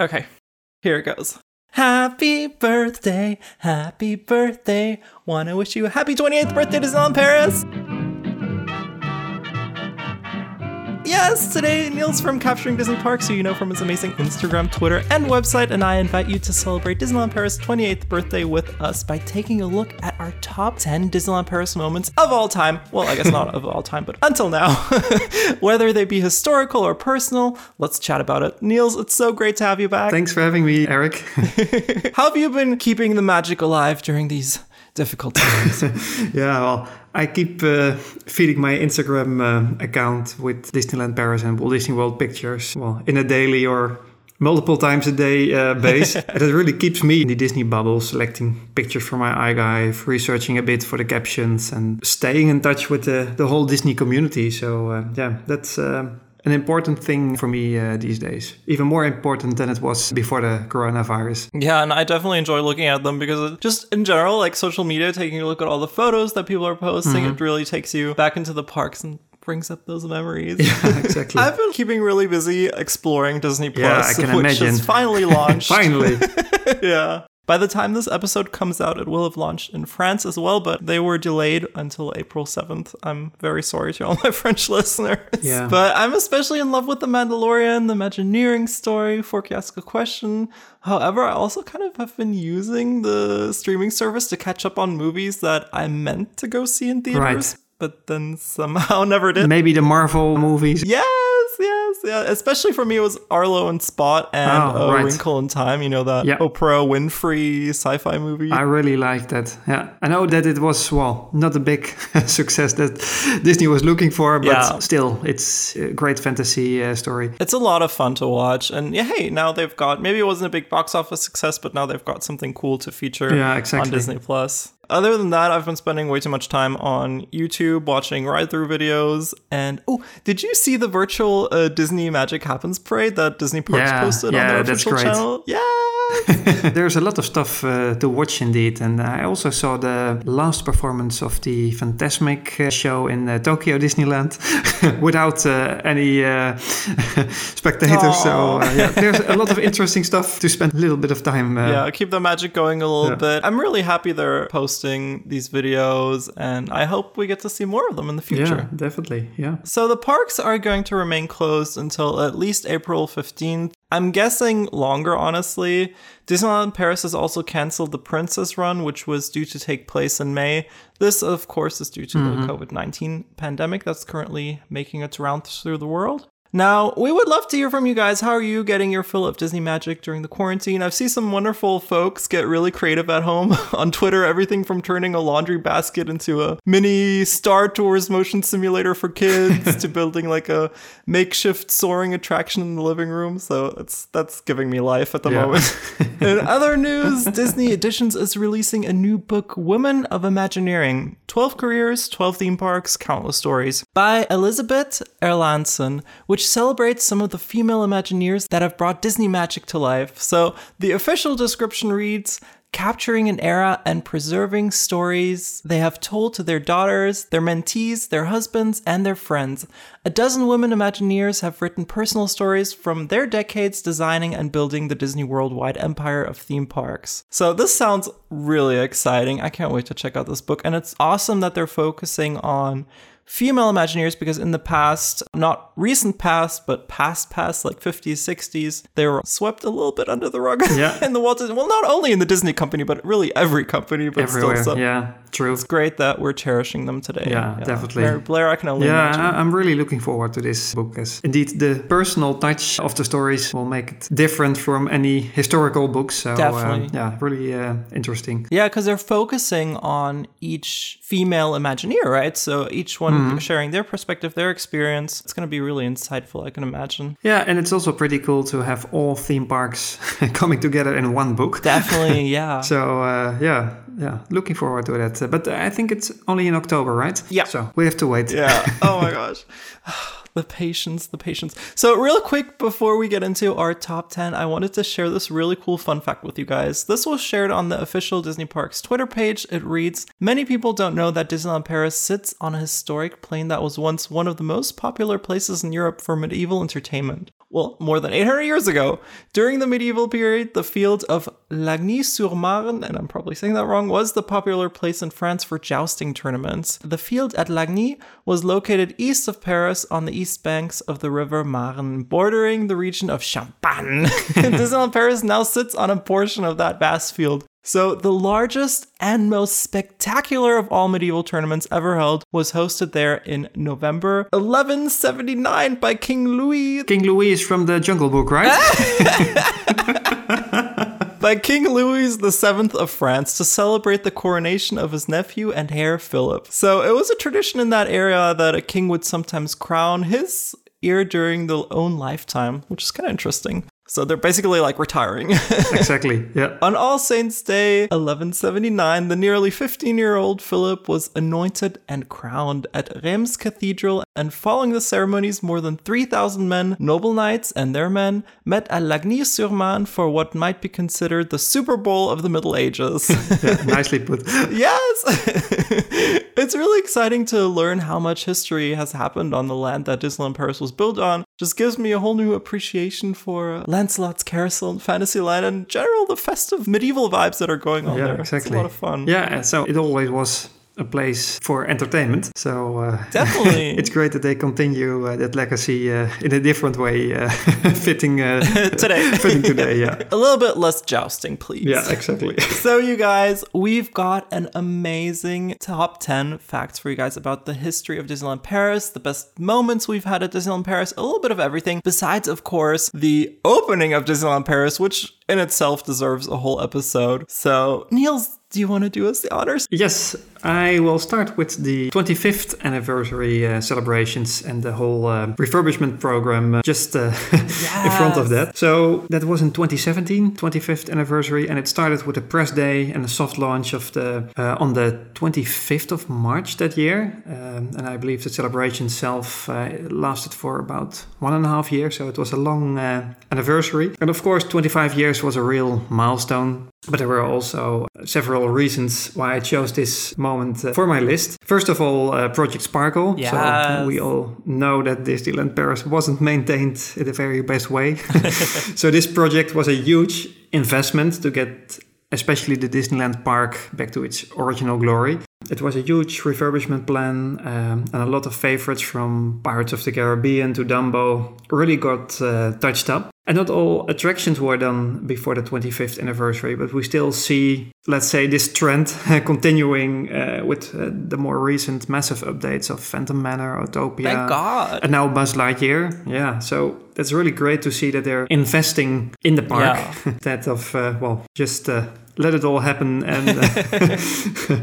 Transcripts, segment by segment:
Okay, here it goes. Happy birthday, wanna wish you a happy 28th birthday to Zanon Paris! Yes, today Niels from Capturing Disney Parks, who you know from his amazing Instagram, Twitter, and website, and I invite you to celebrate Disneyland Paris' 28th birthday with us by taking a look at our top 10 Disneyland Paris moments of all time. Well, I guess not of all time, but until now. Whether they be historical or personal, let's chat about it. Niels, it's so great to have you back. Thanks for having me, Eric. How have you been keeping the magic alive during these difficult times? Yeah, well, I keep feeding my Instagram account with Disneyland Paris and Walt Disney World pictures, well, in a daily or multiple times a day base. And it really keeps me in the Disney bubble, selecting pictures for my iGive, researching a bit for the captions, and staying in touch with the whole Disney community. So yeah, that's an important thing for me these days, even more important than it was before the coronavirus. Yeah, and I definitely enjoy looking at them because just in general, like social media, taking a look at all the photos that people are posting, mm-hmm. It really takes you back into the parks and brings up those memories. Yeah, exactly. I've been keeping really busy exploring Disney+, which is finally launched. Finally. Yeah. By the time this episode comes out, it will have launched in France as well, but they were delayed until April 7th. I'm very sorry to all my French listeners. Yeah. But I'm especially in love with The Mandalorian, The Imagineering Story, Fork You Ask a Question. However, I also kind of have been using the streaming service to catch up on movies that I meant to go see in theaters, but then somehow never did. Maybe the Marvel movies. Yeah. Yeah, especially for me, it was Arlo and Spot and A Wrinkle in Time, you know, that Oprah Winfrey sci-fi movie. I really like that. Yeah, I know that it was, well, not a big success that Disney was looking for, but still, it's a great fantasy story. It's a lot of fun to watch. And yeah, hey, now they've got, maybe it wasn't a big box office success, but now they've got something cool to feature on Disney+. Other than that, I've been spending way too much time on YouTube, watching ride-through videos, and did you see the virtual Disney Magic Happens parade that Disney Parks posted on their official channel? Yeah, that's great. Yeah, there's a lot of stuff to watch indeed, and I also saw the last performance of the Fantasmic show in Tokyo Disneyland without any spectators. Aww. So yeah, there's a lot of interesting stuff to spend a little bit of time. Yeah, keep the magic going a little bit. I'm really happy they're posting these videos, and I hope we get to see more of them in the future. Yeah, definitely. Yeah. So the parks are going to remain closed until at least April 15th. I'm guessing longer, honestly. Disneyland Paris has also canceled the Princess Run, which was due to take place in May. This, of course, is due to the COVID-19 pandemic that's currently making its rounds through the world. Now, we would love to hear from you guys. How are you getting your fill of Disney magic during the quarantine? I've seen some wonderful folks get really creative at home on Twitter. Everything from turning a laundry basket into a mini Star Tours motion simulator for kids to building like a makeshift soaring attraction in the living room. So that's giving me life at the moment. In other news, Disney Editions is releasing a new book, Women of Imagineering, 12 Careers, 12 Theme Parks, Countless Stories, by Elizabeth Erlandson, which celebrates some of the female Imagineers that have brought Disney magic to life. So the official description reads, capturing an era and preserving stories they have told to their daughters, their mentees, their husbands, and their friends. 12 women Imagineers have written personal stories from their decades designing and building the Disney worldwide empire of theme parks. So this sounds really exciting. I can't wait to check out this book. And it's awesome that they're focusing on female Imagineers, because in the past, not recent past, but past, like 50s, 60s, they were swept a little bit under the rug in the Walt Disney. Well, not only in the Disney company, but really every company, but everywhere. Still some. Yeah, true. It's great that we're cherishing them today. Yeah, definitely. Blair, I can only imagine. Yeah, I'm really looking forward to this book, as indeed the personal touch of the stories will make it different from any historical books. So, definitely. Really interesting. Yeah, because they're focusing on each female Imagineer, right? So each one sharing their perspective, their experience. It's going to be really insightful, I can imagine. Yeah, and it's also pretty cool to have all theme parks coming together in one book. Definitely, yeah. So, looking forward to that. But I think it's only in October, right? Yeah. So we have to wait. Yeah. Oh my gosh. The patience. So real quick, before we get into our top 10, I wanted to share this really cool fun fact with you guys. This was shared on the official Disney Parks Twitter page. It reads, many people don't know that Disneyland Paris sits on a historic plain that was once one of the most popular places in Europe for medieval entertainment. Well, more than 800 years ago, during the medieval period, the field of Lagny-sur-Marne, and I'm probably saying that wrong, was the popular place in France for jousting tournaments. The field at Lagny was located east of Paris on the east banks of the river Marne, bordering the region of Champagne. Disneyland Paris now sits on a portion of that vast field. So the largest and most spectacular of all medieval tournaments ever held was hosted there in November 1179 by King Louis. King Louis is from the Jungle Book, right? By King Louis VII of France to celebrate the coronation of his nephew and heir Philip. So it was a tradition in that area that a king would sometimes crown his heir during their own lifetime, which is kind of interesting. So they're basically like retiring. Exactly, yeah. On All Saints' Day, 1179, the nearly 15-year-old Philip was anointed and crowned at Rheims Cathedral, and following the ceremonies, more than 3,000 men, noble knights and their men, met at Lagny-sur-Marne for what might be considered the Super Bowl of the Middle Ages. Yeah, nicely put. Yes! It's really exciting to learn how much history has happened on the land that Disneyland Paris was built on. Just gives me a whole new appreciation for Lancelot's Carousel and Fantasyland and general the festive medieval vibes that are going on there. Exactly. It's a lot of fun. Yeah, so it always was a place for entertainment. So definitely, it's great that they continue that legacy in a different way, fitting today. Yeah, a little bit less jousting, please. Yeah, exactly. So you guys, we've got an amazing top 10 facts for you guys about the history of Disneyland Paris, the best moments we've had at Disneyland Paris, a little bit of everything. Besides, of course, the opening of Disneyland Paris, which in itself deserves a whole episode. So Niels, do you want to do us the honors? Yes, I will start with the 25th anniversary celebrations and the whole refurbishment program yes, in front of that. So that was in 2017, 25th anniversary, and it started with a press day and a soft launch of on the 25th of March that year. And I believe the celebration itself lasted for about 1.5 years, so it was a long anniversary. And of course, 25 years was a real milestone. But there were also several reasons why I chose this moment for my list. First of all, Project Sparkle. Yes. So we all know that Disneyland Paris wasn't maintained in the very best way. So this project was a huge investment to get especially the Disneyland park back to its original glory. It was a huge refurbishment plan, and a lot of favorites from Pirates of the Caribbean to Dumbo really got touched up. And not all attractions were done before the 25th anniversary, but we still see, let's say, this trend continuing with the more recent massive updates of Phantom Manor, Autopia, thank God, and now Buzz Lightyear. Yeah, so that's really great to see that they're investing in the park. Yeah. That of, let it all happen and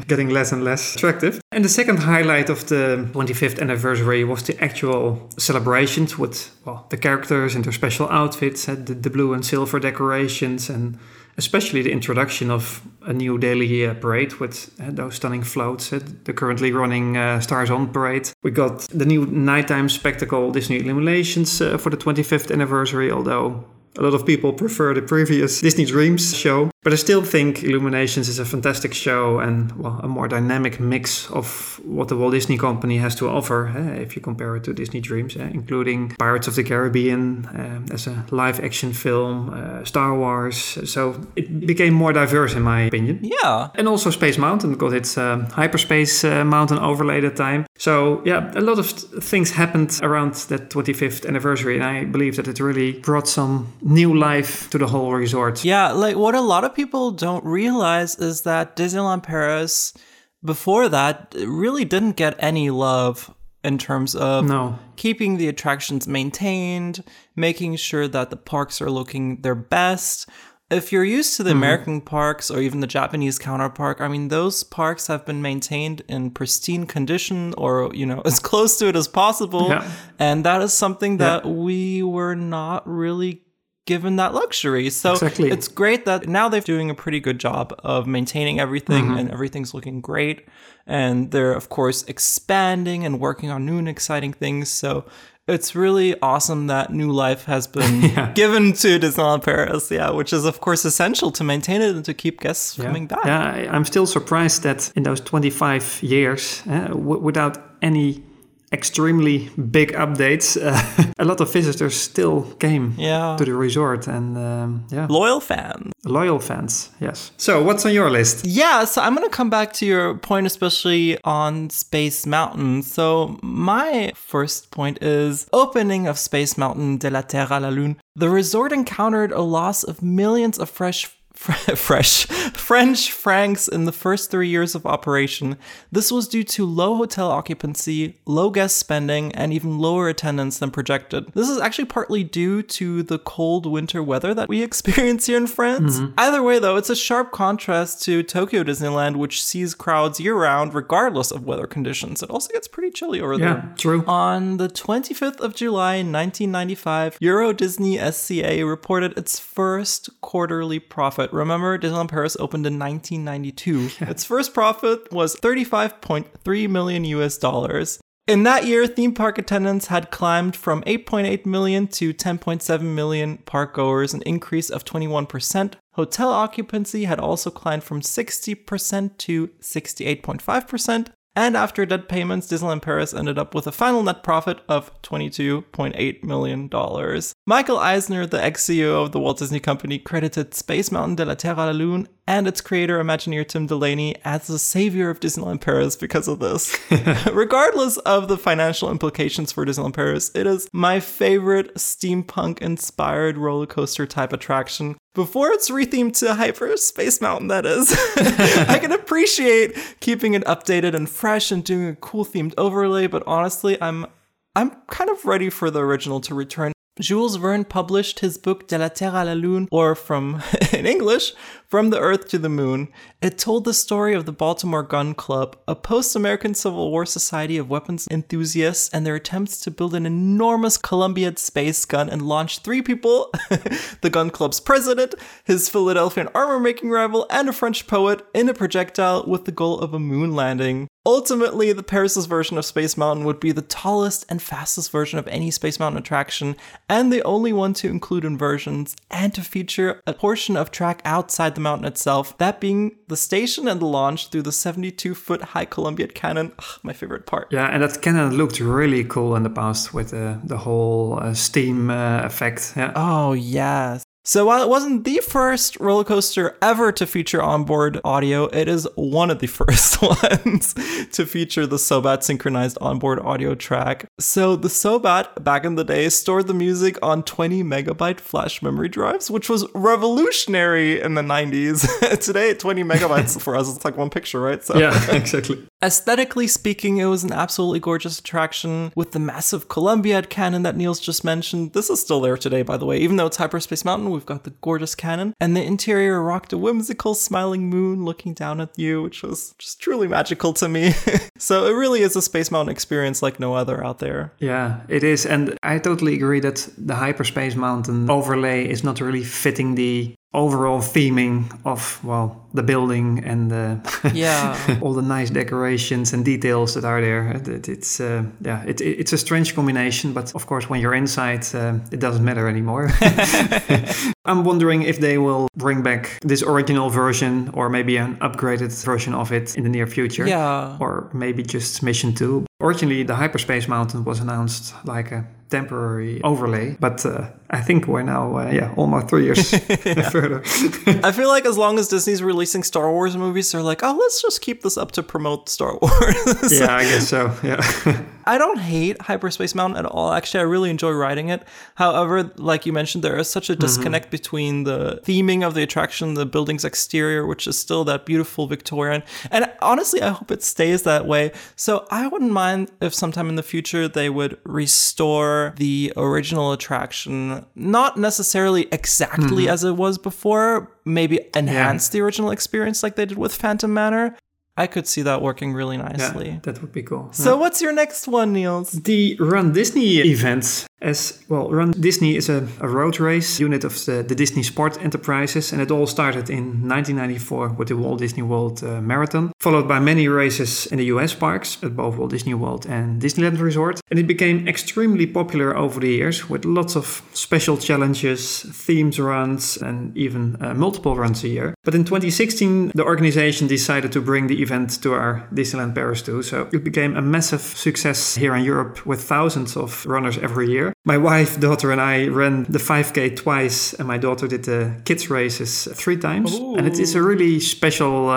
getting less and less attractive. And the second highlight of the 25th anniversary was the actual celebrations with the characters and their special outfits, and the blue and silver decorations, and especially the introduction of a new daily parade with those stunning floats, the currently running Stars On Parade. We got the new nighttime spectacle Disney Illuminations for the 25th anniversary, although a lot of people prefer the previous Disney Dreams show. But I still think Illuminations is a fantastic show and a more dynamic mix of what the Walt Disney Company has to offer, if you compare it to Disney Dreams, including Pirates of the Caribbean as a live-action film, Star Wars. So it became more diverse in my opinion. Yeah. And also Space Mountain got its Hyperspace Mountain overlay that time. So yeah, a lot of things happened around that 25th anniversary, and I believe that it really brought some new life to the whole resort. Yeah, like what a lot of people don't realize is that Disneyland Paris before that really didn't get any love in terms of keeping the attractions maintained, making sure that the parks are looking their best. If you're used to the American parks or even the Japanese counterpart, I mean, those parks have been maintained in pristine condition or, as close to it as possible. Yeah. And that is something that we were not really given that luxury. So It's great that now they're doing a pretty good job of maintaining everything and everything's looking great. And they're, of course, expanding and working on new and exciting things. So It's really awesome that new life has been given to Disneyland Paris, which is, of course, essential to maintain it and to keep guests coming back. Yeah, I'm still surprised that in those 25 years, without any extremely big updates, a lot of visitors still came to the resort, and loyal fans, yes. So what's on your list? So I'm gonna come back to your point, especially on Space Mountain. So my first point is opening of Space Mountain de la Terre à la Lune. The resort encountered a loss of millions of French francs in the first 3 years of operation. This was due to low hotel occupancy, low guest spending, and even lower attendance than projected. This is actually partly due to the cold winter weather that we experience here in France. Mm-hmm. Either way, though, it's a sharp contrast to Tokyo Disneyland, which sees crowds year-round regardless of weather conditions. It also gets pretty chilly over there. Yeah, true. On the 25th of July 1995, Euro Disney SCA reported its first quarterly profit. Remember, Disneyland Paris opened in 1992. Its first profit was $35.3 million. In that year, theme park attendance had climbed from 8.8 million to 10.7 million parkgoers, an increase of 21%. Hotel occupancy had also climbed from 60% to 68.5%. And after debt payments, Disneyland Paris ended up with a final net profit of $22.8 million. Michael Eisner, the ex-CEO of the Walt Disney Company, credited Space Mountain de la Terre à la Lune and its creator, Imagineer Tim Delaney, as the savior of Disneyland Paris because of this. Regardless of the financial implications for Disneyland Paris, it is my favorite steampunk-inspired roller coaster type attraction. Before it's rethemed to Hyperspace Mountain, that is. I can appreciate keeping it updated and fresh and doing a cool themed overlay, but honestly, I'm kind of ready for the original to return. Jules Verne published his book De la Terre à la Lune, or from, in English, From the Earth to the Moon. It told the story of the Baltimore Gun Club, a post-American Civil War society of weapons enthusiasts, and their attempts to build an enormous Columbiad space gun and launch three people, the gun club's president, his Philadelphian armor-making rival, and a French poet, in a projectile with the goal of a moon landing. Ultimately, the Paris' version of Space Mountain would be the tallest and fastest version of any Space Mountain attraction, and the only one to include inversions, and to feature a portion of track outside the mountain itself, that being the station and the launch through the 72-foot high Columbiad cannon. Ugh, my favorite part. Yeah, and that cannon looked really cool in the past with the whole steam effect. Yeah. Oh, yes. So while it wasn't the first roller coaster ever to feature onboard audio, it is one of the first ones to feature the SoBat synchronized onboard audio track. So the SoBat, back in the day, stored the music on 20 megabyte flash memory drives, which was revolutionary in the 90s. Today, 20 megabytes for us, it's like one picture, right? So. Yeah, exactly. Aesthetically speaking, it was an absolutely gorgeous attraction with the massive Columbiad cannon that Niels just mentioned. This is still there today, by the way, even though it's Hyperspace Mountain. We've got the gorgeous cannon, and the interior rocked a whimsical smiling moon looking down at you, which was just truly magical to me. So it really is a Space Mountain experience like no other out there. Yeah, it is. And I totally agree that the Hyperspace Mountain overlay is not really fitting the overall theming of, well, the building and all the nice decorations and details that are there. It's a strange combination, but of course when you're inside, it doesn't matter anymore. I'm wondering if they will bring back this original version, or maybe an upgraded version of it in the near future. Yeah. Or maybe just Mission 2. Originally, the Hyperspace Mountain was announced like a temporary overlay, but I think we're now almost 3 years further. I feel like as long as Disney's releasing Star Wars movies, they're like, oh, let's just keep this up to promote Star Wars. So, I guess so, I don't hate Hyperspace Mountain at all. Actually, I really enjoy riding it. However, like you mentioned, there is such a disconnect between the theming of the attraction, the building's exterior, which is still that beautiful Victorian. And honestly, I hope it stays that way. So I wouldn't mind if sometime in the future they would restore the original attraction, not necessarily exactly as it was before, maybe enhance the original experience like they did with Phantom Manor. I could see that working really nicely. Yeah, that would be cool. So what's your next one, Niels? The Run Disney events. As well, Run Disney is a road race unit of the Disney Sport Enterprises, and it all started in 1994 with the Walt Disney World Marathon, followed by many races in the US parks at both Walt Disney World and Disneyland Resort. And it became extremely popular over the years with lots of special challenges, themed runs, and even multiple runs a year. But in 2016, the organization decided to bring the event to our Disneyland Paris too, so it became a massive success here in Europe with thousands of runners every year. My wife, daughter, and I ran the 5K twice, and my daughter did the kids races 3 times. Ooh. And it is a really special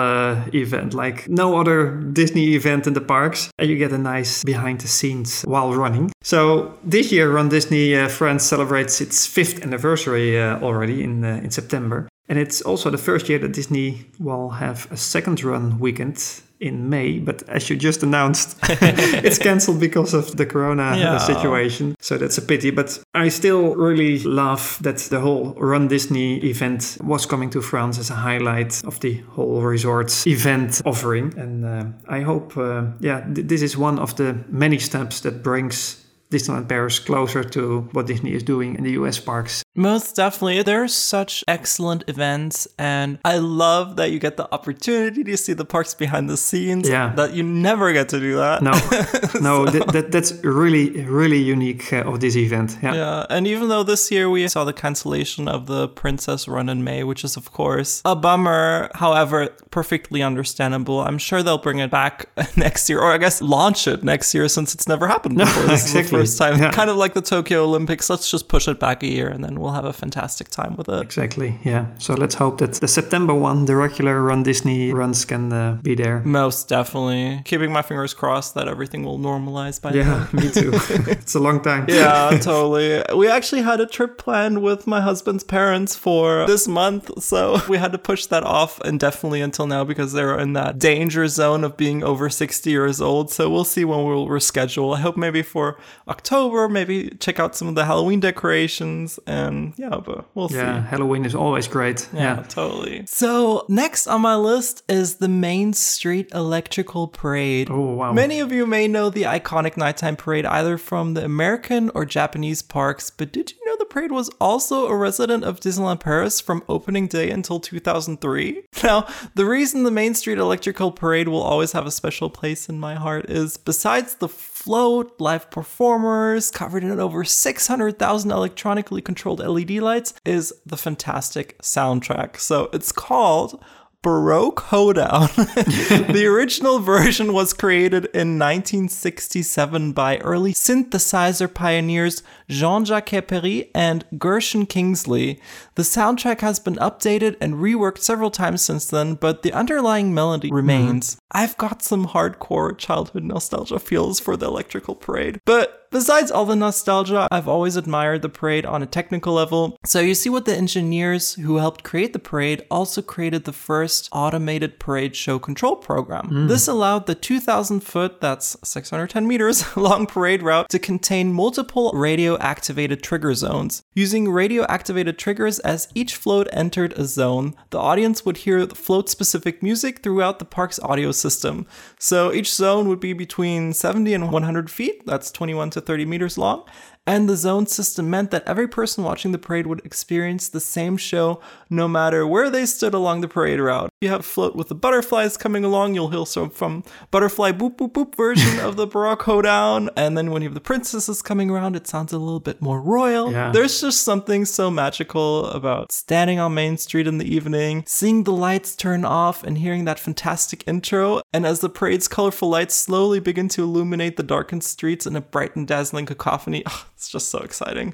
event, like no other Disney event in the parks, and you get a nice behind the scenes while running. So this year Run Disney France celebrates its 5th anniversary already in September. And it's also the first year that Disney will have a second run weekend in May, but as you just announced, it's cancelled because of the corona situation. So that's a pity, but I still really love that the whole Run Disney event was coming to France as a highlight of the whole resort's event offering. And I hope this is one of the many steps that brings Disneyland Paris closer to what Disney is doing in the US parks. Most definitely. They're such excellent events, and I love that you get the opportunity to see the parks behind the scenes. Yeah. That you never get to do that. No, so. That's really, really unique of this event. Yeah, and even though this year we saw the cancellation of the Princess Run in May, which is of course a bummer, however, perfectly understandable. I'm sure they'll bring it back next year, or I guess launch it next year since it's never happened before. This exactly. First time, kind of like the Tokyo Olympics. Let's just push it back a year and then we'll have a fantastic time with it. Exactly, yeah. So let's hope that the September one, the regular Run Disney runs can be there. Most definitely. Keeping my fingers crossed that everything will normalize by now. Yeah, me too. It's a long time. Yeah, totally. We actually had a trip planned with my husband's parents for this month, so we had to push that off indefinitely until now because they're in that danger zone of being over 60 years old. So we'll see when we'll reschedule. I hope maybe for October, maybe check out some of the Halloween decorations, and but we'll see. Yeah, Halloween is always great. Yeah, totally. So next on my list is the Main Street Electrical Parade. Oh, wow. Many of you may know the iconic nighttime parade either from the American or Japanese parks, but did you know the parade was also a resident of Disneyland Paris from opening day until 2003? Now, the reason the Main Street Electrical Parade will always have a special place in my heart is besides the float, live performers covered in over 600,000 electronically controlled LED lights, is the fantastic soundtrack. So it's called Baroque Hoedown. The original version was created in 1967 by early synthesizer pioneers Jean-Jacques Perry and Gershon Kingsley. The soundtrack has been updated and reworked several times since then, but the underlying melody remains. I've got some hardcore childhood nostalgia feels for the Electrical Parade, but besides all the nostalgia, I've always admired the parade on a technical level. So you see what the engineers who helped create the parade also created the first automated parade show control program. This allowed the 2,000-foot, that's 610 meters, long parade route to contain multiple radio-activated trigger zones. Using radio-activated triggers as each float entered a zone, the audience would hear float-specific music throughout the park's audio system. So each zone would be between 70 and 100 feet, that's 21 to 30 meters long, and the zone system meant that every person watching the parade would experience the same show no matter where they stood along the parade route. You have a float with the butterflies coming along, you'll hear some from butterfly boop boop boop version of the Baroque Hoedown, and then when you have the princesses coming around, it sounds a little bit more royal. There's just something so magical about standing on Main Street in the evening, seeing the lights turn off and hearing that fantastic intro, and as the parade's colorful lights slowly begin to illuminate the darkened streets in a bright and dazzling cacophony. It's just so exciting.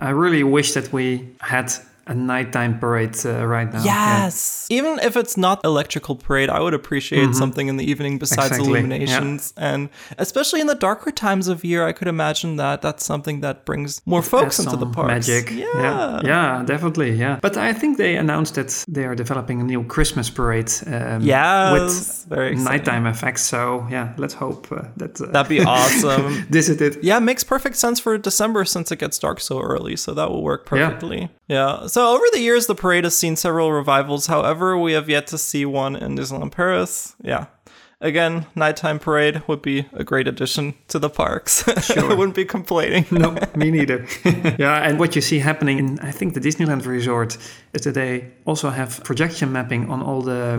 I really wish that we had a nighttime parade right now. Yes! Yeah. Even if it's not electrical parade, I would appreciate something in the evening besides illuminations. Yeah. And especially in the darker times of year, I could imagine that that's something that brings more folks into the parks. Magic. Yeah, definitely. Yeah. But I think they announced that they are developing a new Christmas parade with very nighttime effects. So let's hope that... that'd be awesome. This is it. Yeah, it makes perfect sense for December since it gets dark so early. So that will work perfectly. Yeah. So So over the years, the parade has seen several revivals. However, we have yet to see one in Disneyland Paris. Yeah. Again, nighttime parade would be a great addition to the parks. Sure. I wouldn't be complaining. No, me neither. Yeah, and what you see happening in, I think, the Disneyland Resort is that they also have projection mapping on all the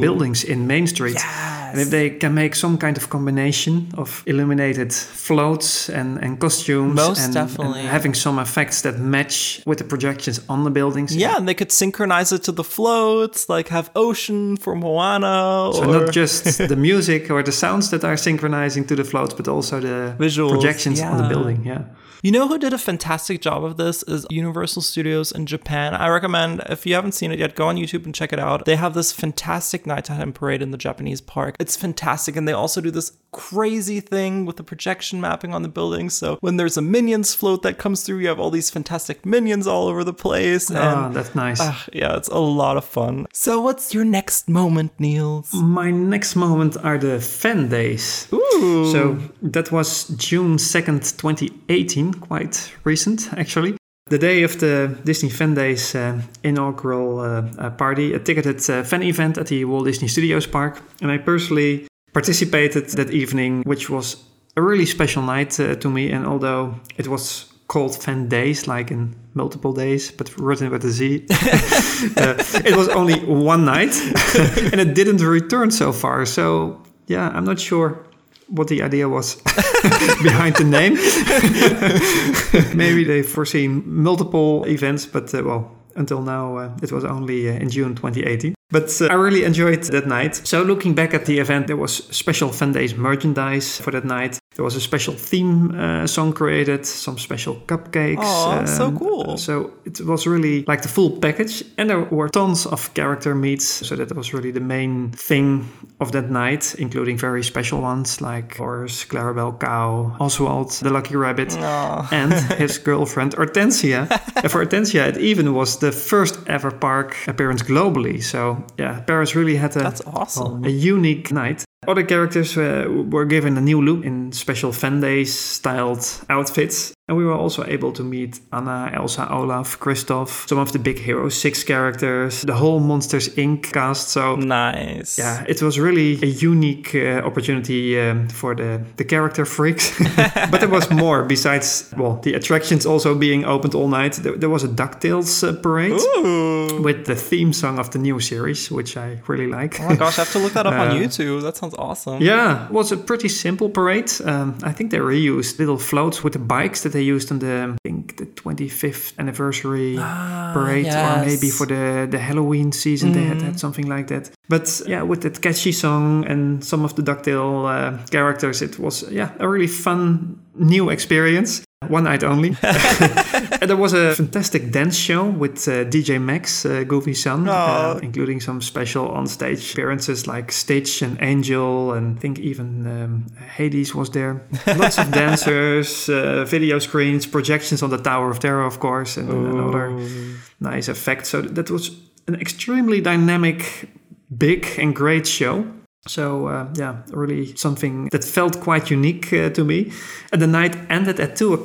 buildings in Main Street. Yes. And if they can make some kind of combination of illuminated floats and costumes and having some effects that match with the projections on the buildings. Yeah, and they could synchronize it to the floats, like have Ocean from Moana. So not just... the music or the sounds that are synchronizing to the floats, but also the visuals, projections on the building. Yeah. You know who did a fantastic job of this is Universal Studios in Japan. I recommend, if you haven't seen it yet, go on YouTube and check it out. They have this fantastic nighttime parade in the Japanese park. It's fantastic. And they also do this crazy thing with the projection mapping on the building. So when there's a Minions float that comes through, you have all these fantastic Minions all over the place. Oh, that's nice. Yeah, it's a lot of fun. So what's your next moment, Niels? My next moment are the Fan Days. Ooh. So that was June 2nd, 2018. Quite recent, actually. The day of the Disney Fan Days inaugural party, a ticketed fan event at the Walt Disney Studios Park. And I personally participated that evening, which was a really special night to me. And although it was called Fan Days, like in multiple days, but written with a Z, it was only one night and it didn't return so far. So yeah, I'm not sure what the idea was behind the name. Maybe they've foreseen multiple events, but until now it was only in June 2018. But I really enjoyed that night. So looking back at the event, there was special Fan Days merchandise for that night. There was a special theme song created, some special cupcakes. Oh, so cool. So it was really like the full package. And there were tons of character meets. So that was really the main thing of that night, including very special ones like Horace, Clarabelle Cow, Oswald, the Lucky Rabbit, and his girlfriend Hortensia. For Hortensia, it even was the first ever park appearance globally. So yeah, Paris really had a unique night. Other characters were given a new look in special Fan Days styled outfits. And we were also able to meet Anna, Elsa, Olaf, Kristoff, some of the big Hero 6 characters, the whole Monsters Inc. cast. So nice. Yeah, it was really a unique opportunity for the character freaks. But there was more besides, the attractions also being opened all night. There was a DuckTales parade. Ooh. With the theme song of the new series, which I really like. Oh my gosh, I have to look that up on YouTube. That sounds awesome. Yeah, it was a pretty simple parade. I think they reused little floats with the bikes that they used on the 25th anniversary parade, yes. Or maybe for the Halloween season they had something like that. But yeah, with that catchy song and some of the DuckTales characters, it was a really fun new experience. One night only. And there was a fantastic dance show with DJ Max, Goofy Sun, including some special on-stage appearances like Stitch and Angel, and I think even Hades was there. Lots of dancers, video screens, projections on the Tower of Terror, of course, and another nice effect. So that was an extremely dynamic, big and great show. So, really something that felt quite unique to me. And the night ended at 2:00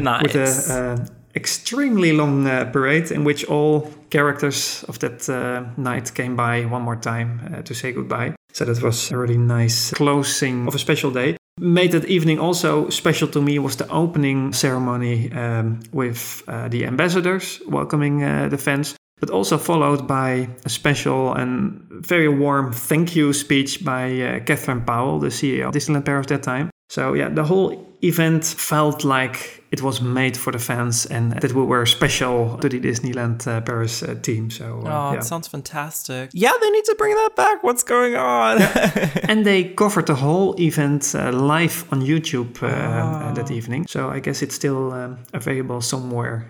nice. With an extremely long parade in which all characters of that night came by one more time to say goodbye. So that was a really nice closing of a special day. Made that evening also special to me was the opening ceremony with the ambassadors welcoming the fans. But also followed by a special and very warm thank you speech by Catherine Powell, the CEO of Disneyland Paris at that time. So yeah, the whole event felt like it was made for the fans and that we were special to the Disneyland Paris team. So it sounds fantastic. Yeah, they need to bring that back. What's going on? And they covered the whole event live on YouTube that evening. So I guess it's still available somewhere,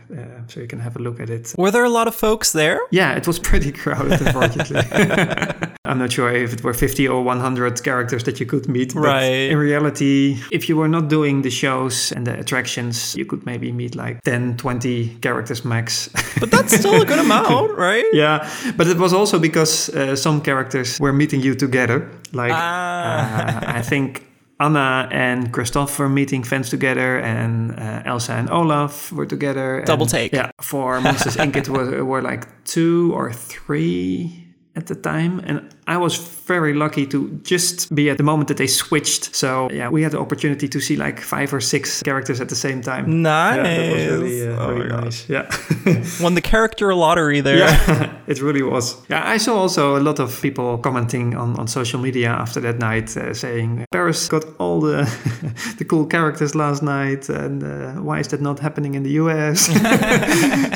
so you can have a look at it. Were there a lot of folks there? Yeah, it was pretty crowded, unfortunately. I'm not sure if it were 50 or 100 characters that you could meet. But right. In reality, if you were not doing the shows and the attractions, you could maybe meet like 10, 20 characters max. But that's still a good amount, right? Yeah, but it was also because some characters were meeting you together. Like, I think Anna and Kristoff were meeting fans together, and Elsa and Olaf were together. Double take. Yeah, for Monsters Inc. it were like 2 or 3 at the time, and I was very lucky to just be at the moment that they switched. So yeah, we had the opportunity to see like 5 or 6 characters at the same time. Nice. Yeah, that was really, really nice. Yeah. Won the character lottery there. Yeah, it really was. Yeah, I saw also a lot of people commenting on social media after that night, saying Paris got all the the cool characters last night, and why is that not happening in the US?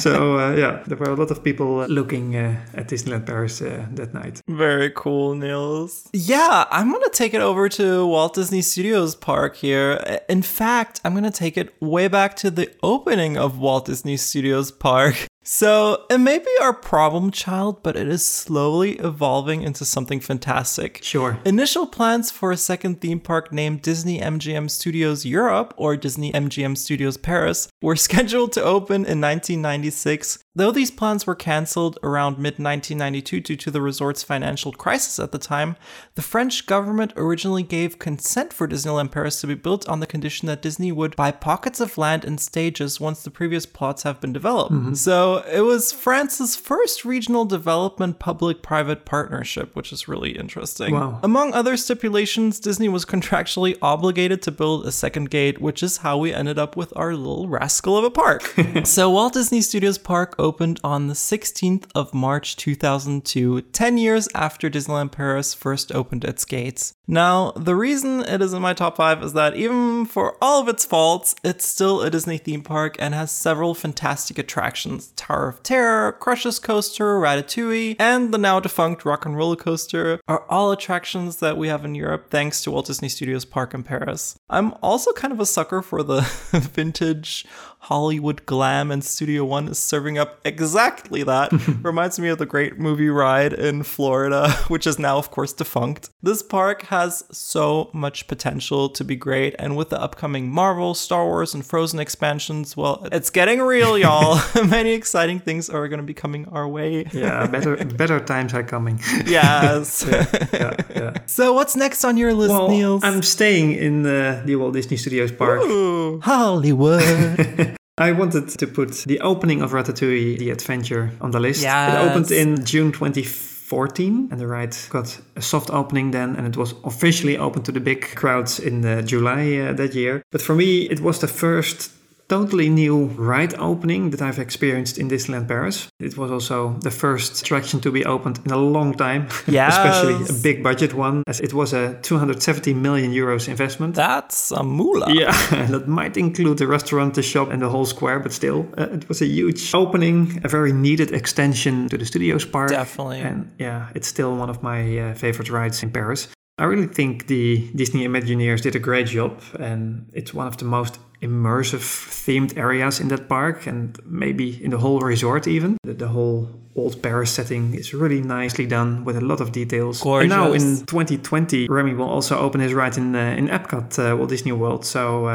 So yeah, there were a lot of people looking at Disneyland Paris that night. Very cool, Niels. Yeah, I'm going to take it over to Walt Disney Studios Park here. In fact, I'm going to take it way back to the opening of Walt Disney Studios Park. So it may be our problem child, but it is slowly evolving into something fantastic. Sure. Initial plans for a second theme park named Disney MGM Studios Europe, or Disney MGM Studios Paris, were scheduled to open in 1996, though these plans were cancelled around mid-1992 due to the resort's financial crisis at the time. The French government originally gave consent for Disneyland Paris to be built on the condition that Disney would buy pockets of land and stages once the previous plots have been developed. Mm-hmm. So it was France's first regional development public-private partnership, which is really interesting. Wow. Among other stipulations, Disney was contractually obligated to build a second gate, which is how we ended up with our little rascal of a park. So Walt Disney Studios Park opened on the 16th of March 2002, 10 years after Disneyland Paris first opened its gates. Now, the reason it is in my top 5 is that even for all of its faults, it's still a Disney theme park and has several fantastic attractions. Tower of Terror, Crush's Coaster, Ratatouille, and the now defunct Rock and Roller Coaster are all attractions that we have in Europe thanks to Walt Disney Studios Park in Paris. I'm also kind of a sucker for the vintage Hollywood glam, and Studio One is serving up exactly that. Reminds me of the Great Movie Ride in Florida, which is now, of course, defunct. This park has so much potential to be great, and with the upcoming Marvel, Star Wars, and Frozen expansions, well, it's getting real, y'all. Many exciting things are going to be coming our way. Yeah, better times are coming. Yes. Yeah. So what's next on your list, Niels? I'm staying in the Walt Disney Studios Park. Ooh, Hollywood. I wanted to put the opening of Ratatouille: The Adventure on the list. Yes. It opened in June 2014, and the ride got a soft opening then, and it was officially open to the big crowds in July that year. But for me, it was the first totally new ride opening that I've experienced in Disneyland Paris. It was also the first attraction to be opened in a long time. Yes. Especially a big budget one, as it was a 270 million euros investment. That's a moolah. Yeah, that might include the restaurant, the shop, and the whole square, but still, it was a huge opening, a very needed extension to the Studios Park. Definitely. And yeah, it's still one of my favorite rides in Paris. I really think the Disney Imagineers did a great job, and it's one of the most immersive themed areas in that park, and maybe in the whole resort even. The whole old Paris setting is really nicely done with a lot of details. Gorgeous. And now in 2020, Remy will also open his ride in Epcot, Walt Disney World. So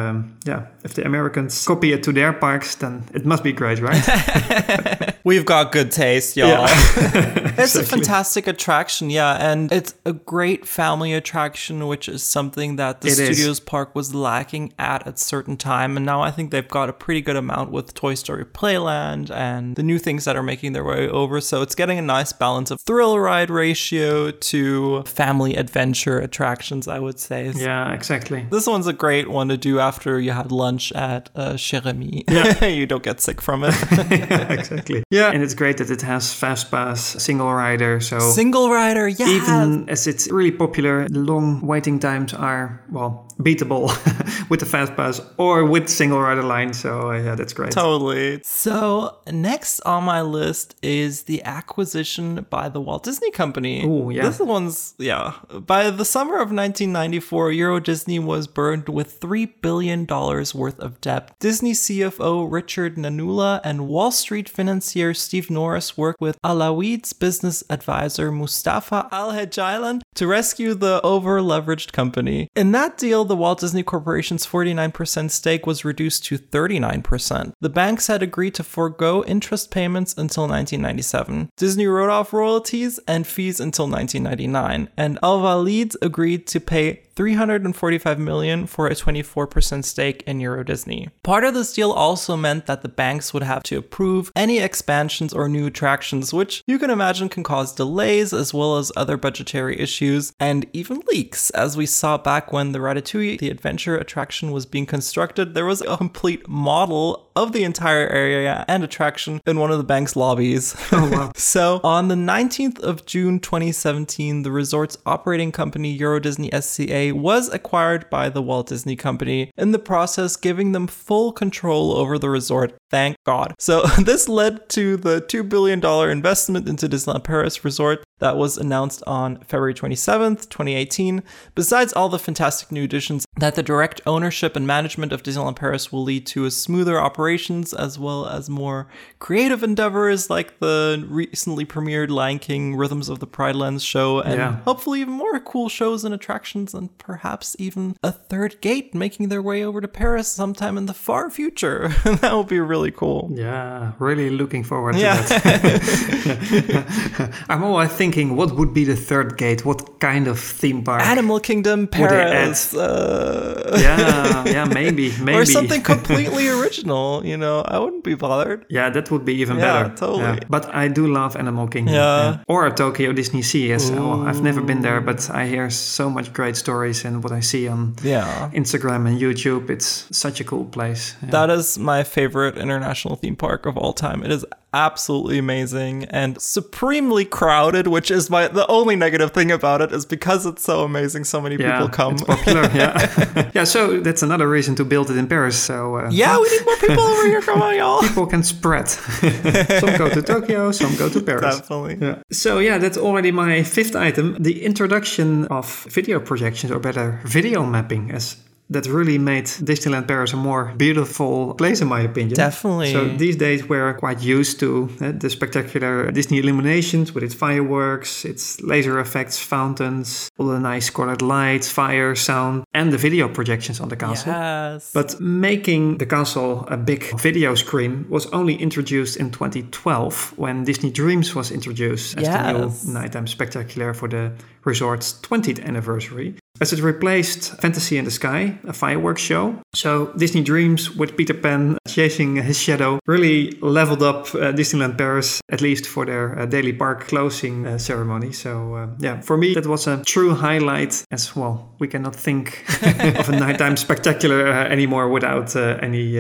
yeah, if the Americans copy it to their parks, then it must be great, right? We've got good taste, y'all. Yeah. It's exactly. A fantastic attraction, yeah, and it's a great family attraction, which is something that the Studios Park was lacking at a certain time, and now I think they've got a pretty good amount with Toy Story Playland and the new things that are making their way over, so it's getting a nice balance of thrill ride ratio to family adventure attractions, I would say. Yeah, exactly. This one's a great one to do after you had lunch at Chez Remy. Yeah. You don't get sick from it. Yeah, exactly. Yeah, and it's great that it has FastPass, single rider. So single rider, yeah. Even as it's really popular, the long waiting times are, well, beatable with the FastPass or with single rider line. So yeah, that's great. Totally. So next on my list is the acquisition by the Walt Disney Company. Oh, yeah. This one's, yeah. By the summer of 1994, Euro Disney was burned with $3 billion worth of debt. Disney CFO Richard Nanula and Wall Street financier Steve Norris worked with Alawit's business advisor Mustafa Al-Hejailan to rescue the over-leveraged company. In that deal, the Walt Disney Corporation's 49% stake was reduced to 39%. The banks had agreed to forego interest payments until 1997. Disney wrote off royalties and fees until 1999, and Al-Walid agreed to pay $345 million for a 24% stake in Euro Disney. Part of this deal also meant that the banks would have to approve any expansions or new attractions, which you can imagine can cause delays as well as other budgetary issues and even leaks. As we saw back when the Ratatouille: The Adventure attraction was being constructed, there was a complete model of the entire area and attraction in one of the bank's lobbies. Oh, wow. So on the 19th of June 2017, the resort's operating company Euro Disney SCA was acquired by the Walt Disney Company, in the process giving them full control over the resort. Thank God. So this led to the $2 billion investment into Disneyland Paris Resort that was announced on February 27th, 2018. Besides all the fantastic new additions that the direct ownership and management of Disneyland Paris will lead to a smoother operations as well as more creative endeavors like the recently premiered Lion King Rhythms of the Pride Lands show and hopefully even more cool shows and attractions and perhaps even a third gate making their way over to Paris sometime in the far future. That would be really cool. Yeah, really looking forward to that. I'm always thinking, what would be the third gate? What kind of theme park? Animal Kingdom, Paris. Maybe. Or something completely original, you know, I wouldn't be bothered. Yeah, that would be even better. Totally. Yeah. But I do love Animal Kingdom. Yeah. Or Tokyo Disney Sea. Yes. Well, I've never been there, but I hear so much great stories and what I see on Instagram and YouTube. It's such a cool place. Yeah. That is my favorite international theme park of all time. It is absolutely amazing and supremely crowded, which is the only negative thing about it is because it's so amazing, so many people come. It's popular, so that's another reason to build it in Paris. So we need more people over here. Come on, y'all. People can spread. Some go to Tokyo, some go to Paris. Definitely. Yeah. So that's already my fifth item, the introduction of video projections, or better, video mapping, as that really made Disneyland Paris a more beautiful place, in my opinion. Definitely. So these days we're quite used to the spectacular Disney Illuminations with its fireworks, its laser effects, fountains, all the nice colored lights, fire, sound, and the video projections on the castle. Yes. But making the castle a big video screen was only introduced in 2012 when Disney Dreams was introduced as the new nighttime spectacular for the resort's 20th anniversary, as it replaced Fantasy in the Sky, a fireworks show. So Disney Dreams with Peter Pan chasing his shadow really leveled up Disneyland Paris, at least for their daily park closing ceremony. So for me, that was a true highlight as well. We cannot think of a nighttime spectacular anymore without any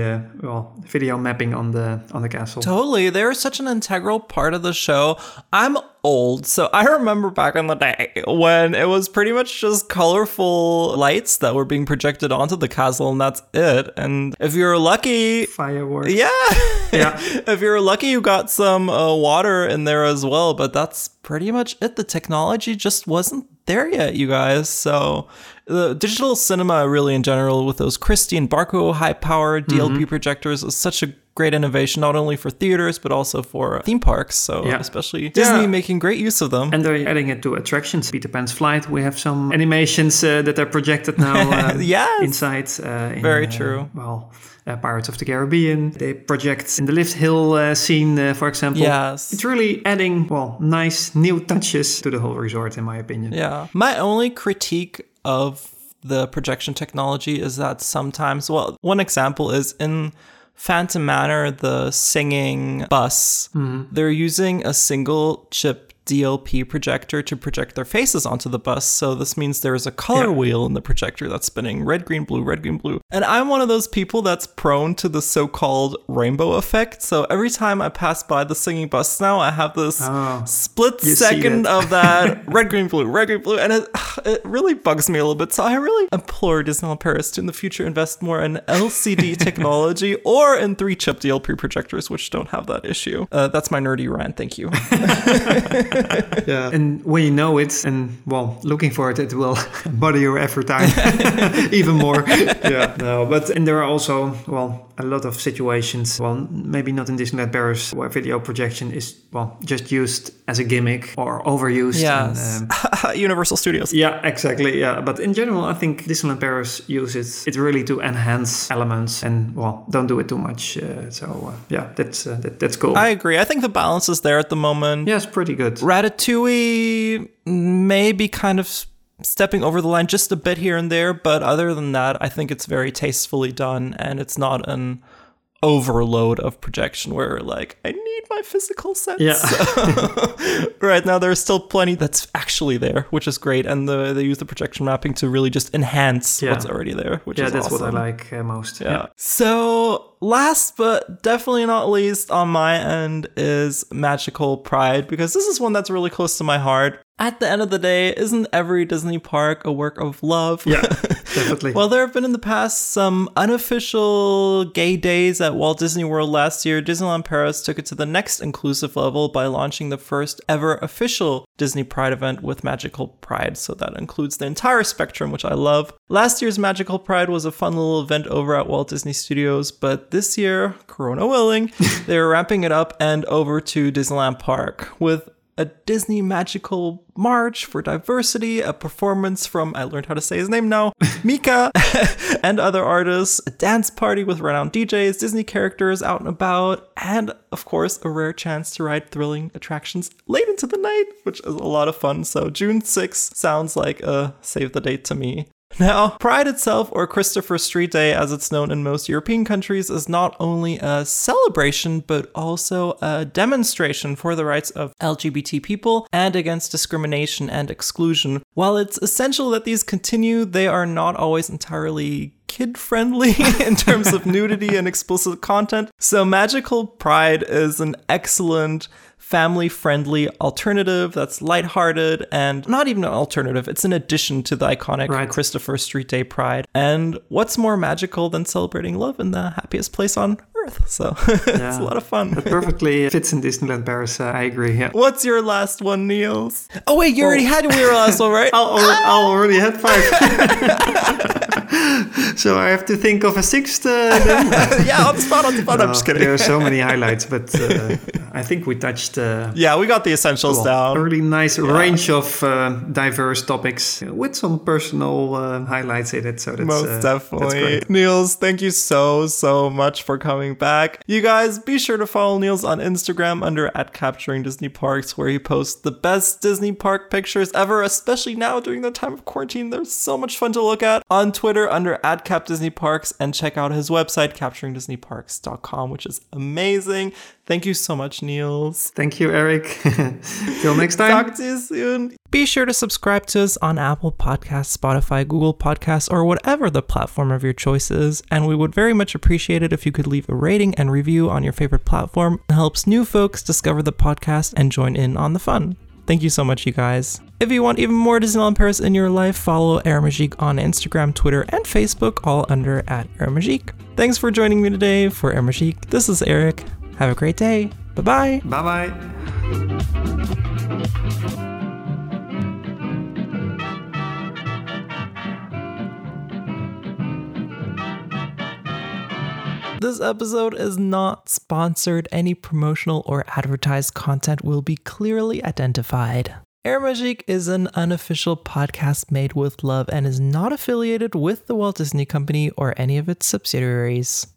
video mapping on the castle. Totally. They're such an integral part of the show. I'm old, so I remember back in the day when it was pretty much just colorful lights that were being projected onto the castle, and that's it. And if you're lucky, fireworks. Yeah. If you're lucky, you got some water in there as well. But that's pretty much it. The technology just wasn't there yet, you guys. So the digital cinema, really in general, with those Christie and Barco high-powered DLP projectors, is such a great innovation, not only for theaters but also for theme parks, so especially Disney making great use of them. And they're adding it to attractions. Peter Pan's Flight, we have some animations that are projected now inside. Pirates of the Caribbean, they project in the lift hill scene, for example. Yes. It's really adding, nice new touches to the whole resort, in my opinion. Yeah. My only critique of the projection technology is that sometimes, one example is in Phantom Manor, the singing bus, they're using a single chip DLP projector to project their faces onto the bus. So this means there is a color wheel in the projector that's spinning red, green, blue. And I'm one of those people that's prone to the so-called rainbow effect. So every time I pass by the singing bus now, I have this split second of that red, green, blue. And it really bugs me a little bit. So I really implore Disneyland Paris to in the future invest more in LCD technology or in 3-chip DLP projectors, which don't have that issue. That's my nerdy rant. Thank you. Yeah. And when you know it, and looking for it will bother you every time even more. Yeah. No, but and there are also a lot of situations, maybe not in Disneyland Paris, where video projection is just used as a gimmick or overused. Yes. And, Universal Studios. Yeah, exactly. Yeah, but in general, I think Disneyland Paris uses it really to enhance elements, and don't do it too much. That's cool. I agree. I think the balance is there at the moment. Yeah, it's pretty good. Ratatouille may be kind of stepping over the line just a bit here and there, but other than that, I think it's very tastefully done, and it's not an overload of projection where like I need my physical sense. Yeah. Right now there's still plenty that's actually there, which is great, and they use the projection mapping to really just enhance what's already there, which is that's awesome. What I like most. Yeah. So last but definitely not least on my end is Magical Pride, because this is one that's really close to my heart. At the end of the day, isn't every Disney park a work of love? Yeah, definitely. Well, there have been in the past some unofficial gay days at Walt Disney World last year. Disneyland Paris took it to the next inclusive level by launching the first ever official Disney Pride event with Magical Pride. So that includes the entire spectrum, which I love. Last year's Magical Pride was a fun little event over at Walt Disney Studios, but this year, Corona willing, they're ramping it up and over to Disneyland Park with a Disney Magical March for Diversity, a performance from, I learned how to say his name now, Mika, and other artists, a dance party with renowned DJs, Disney characters out and about, and of course, a rare chance to ride thrilling attractions late into the night, which is a lot of fun. So June 6th sounds like a save the date to me. Now, Pride itself, or Christopher Street Day as it's known in most European countries, is not only a celebration, but also a demonstration for the rights of LGBT people and against discrimination and exclusion. While it's essential that these continue, they are not always entirely kid-friendly in terms of nudity and explicit content. So Magical Pride is an excellent family-friendly alternative that's lighthearted, and not even an alternative, it's an addition to the iconic Christopher Street Day Pride. And what's more magical than celebrating love in the happiest place on Earth? So it's a lot of fun. That perfectly fits in Disneyland Paris. I agree. Yeah. What's your last one, Niels? Oh wait, you already had your last one, right? I already had five. So I have to think of a sixth. Yeah, on the spot, I'm just kidding. There are so many highlights, but I think we touched. We got the essentials down. A really nice range of diverse topics with some personal highlights in it. So that's most definitely. That's great. Niels, thank you so much for coming back. You guys, be sure to follow Niels on Instagram under @CapturingDisneyParks, where he posts the best Disney park pictures ever, especially now during the time of quarantine. They're so much fun to look at. On Twitter under @CapDisneyParks, and check out his website capturingdisneyparks.com, which is amazing. Thank you so much, Niels. Thank you, Eric. Till next time. Talk to you soon. Be sure to subscribe to us on Apple Podcasts, Spotify, Google Podcasts, or whatever the platform of your choice is. And we would very much appreciate it if you could leave a rating and review on your favorite platform. It helps new folks discover the podcast and join in on the fun. Thank you so much, you guys. If you want even more Disneyland Paris in your life, follow Airmagique on Instagram, Twitter, and Facebook, all under @Airmagique. Thanks for joining me today for Airmagique. This is Eric. Have a great day. Bye-bye. Bye-bye. This episode is not sponsored. Any promotional or advertised content will be clearly identified. Airmagique is an unofficial podcast made with love and is not affiliated with the Walt Disney Company or any of its subsidiaries.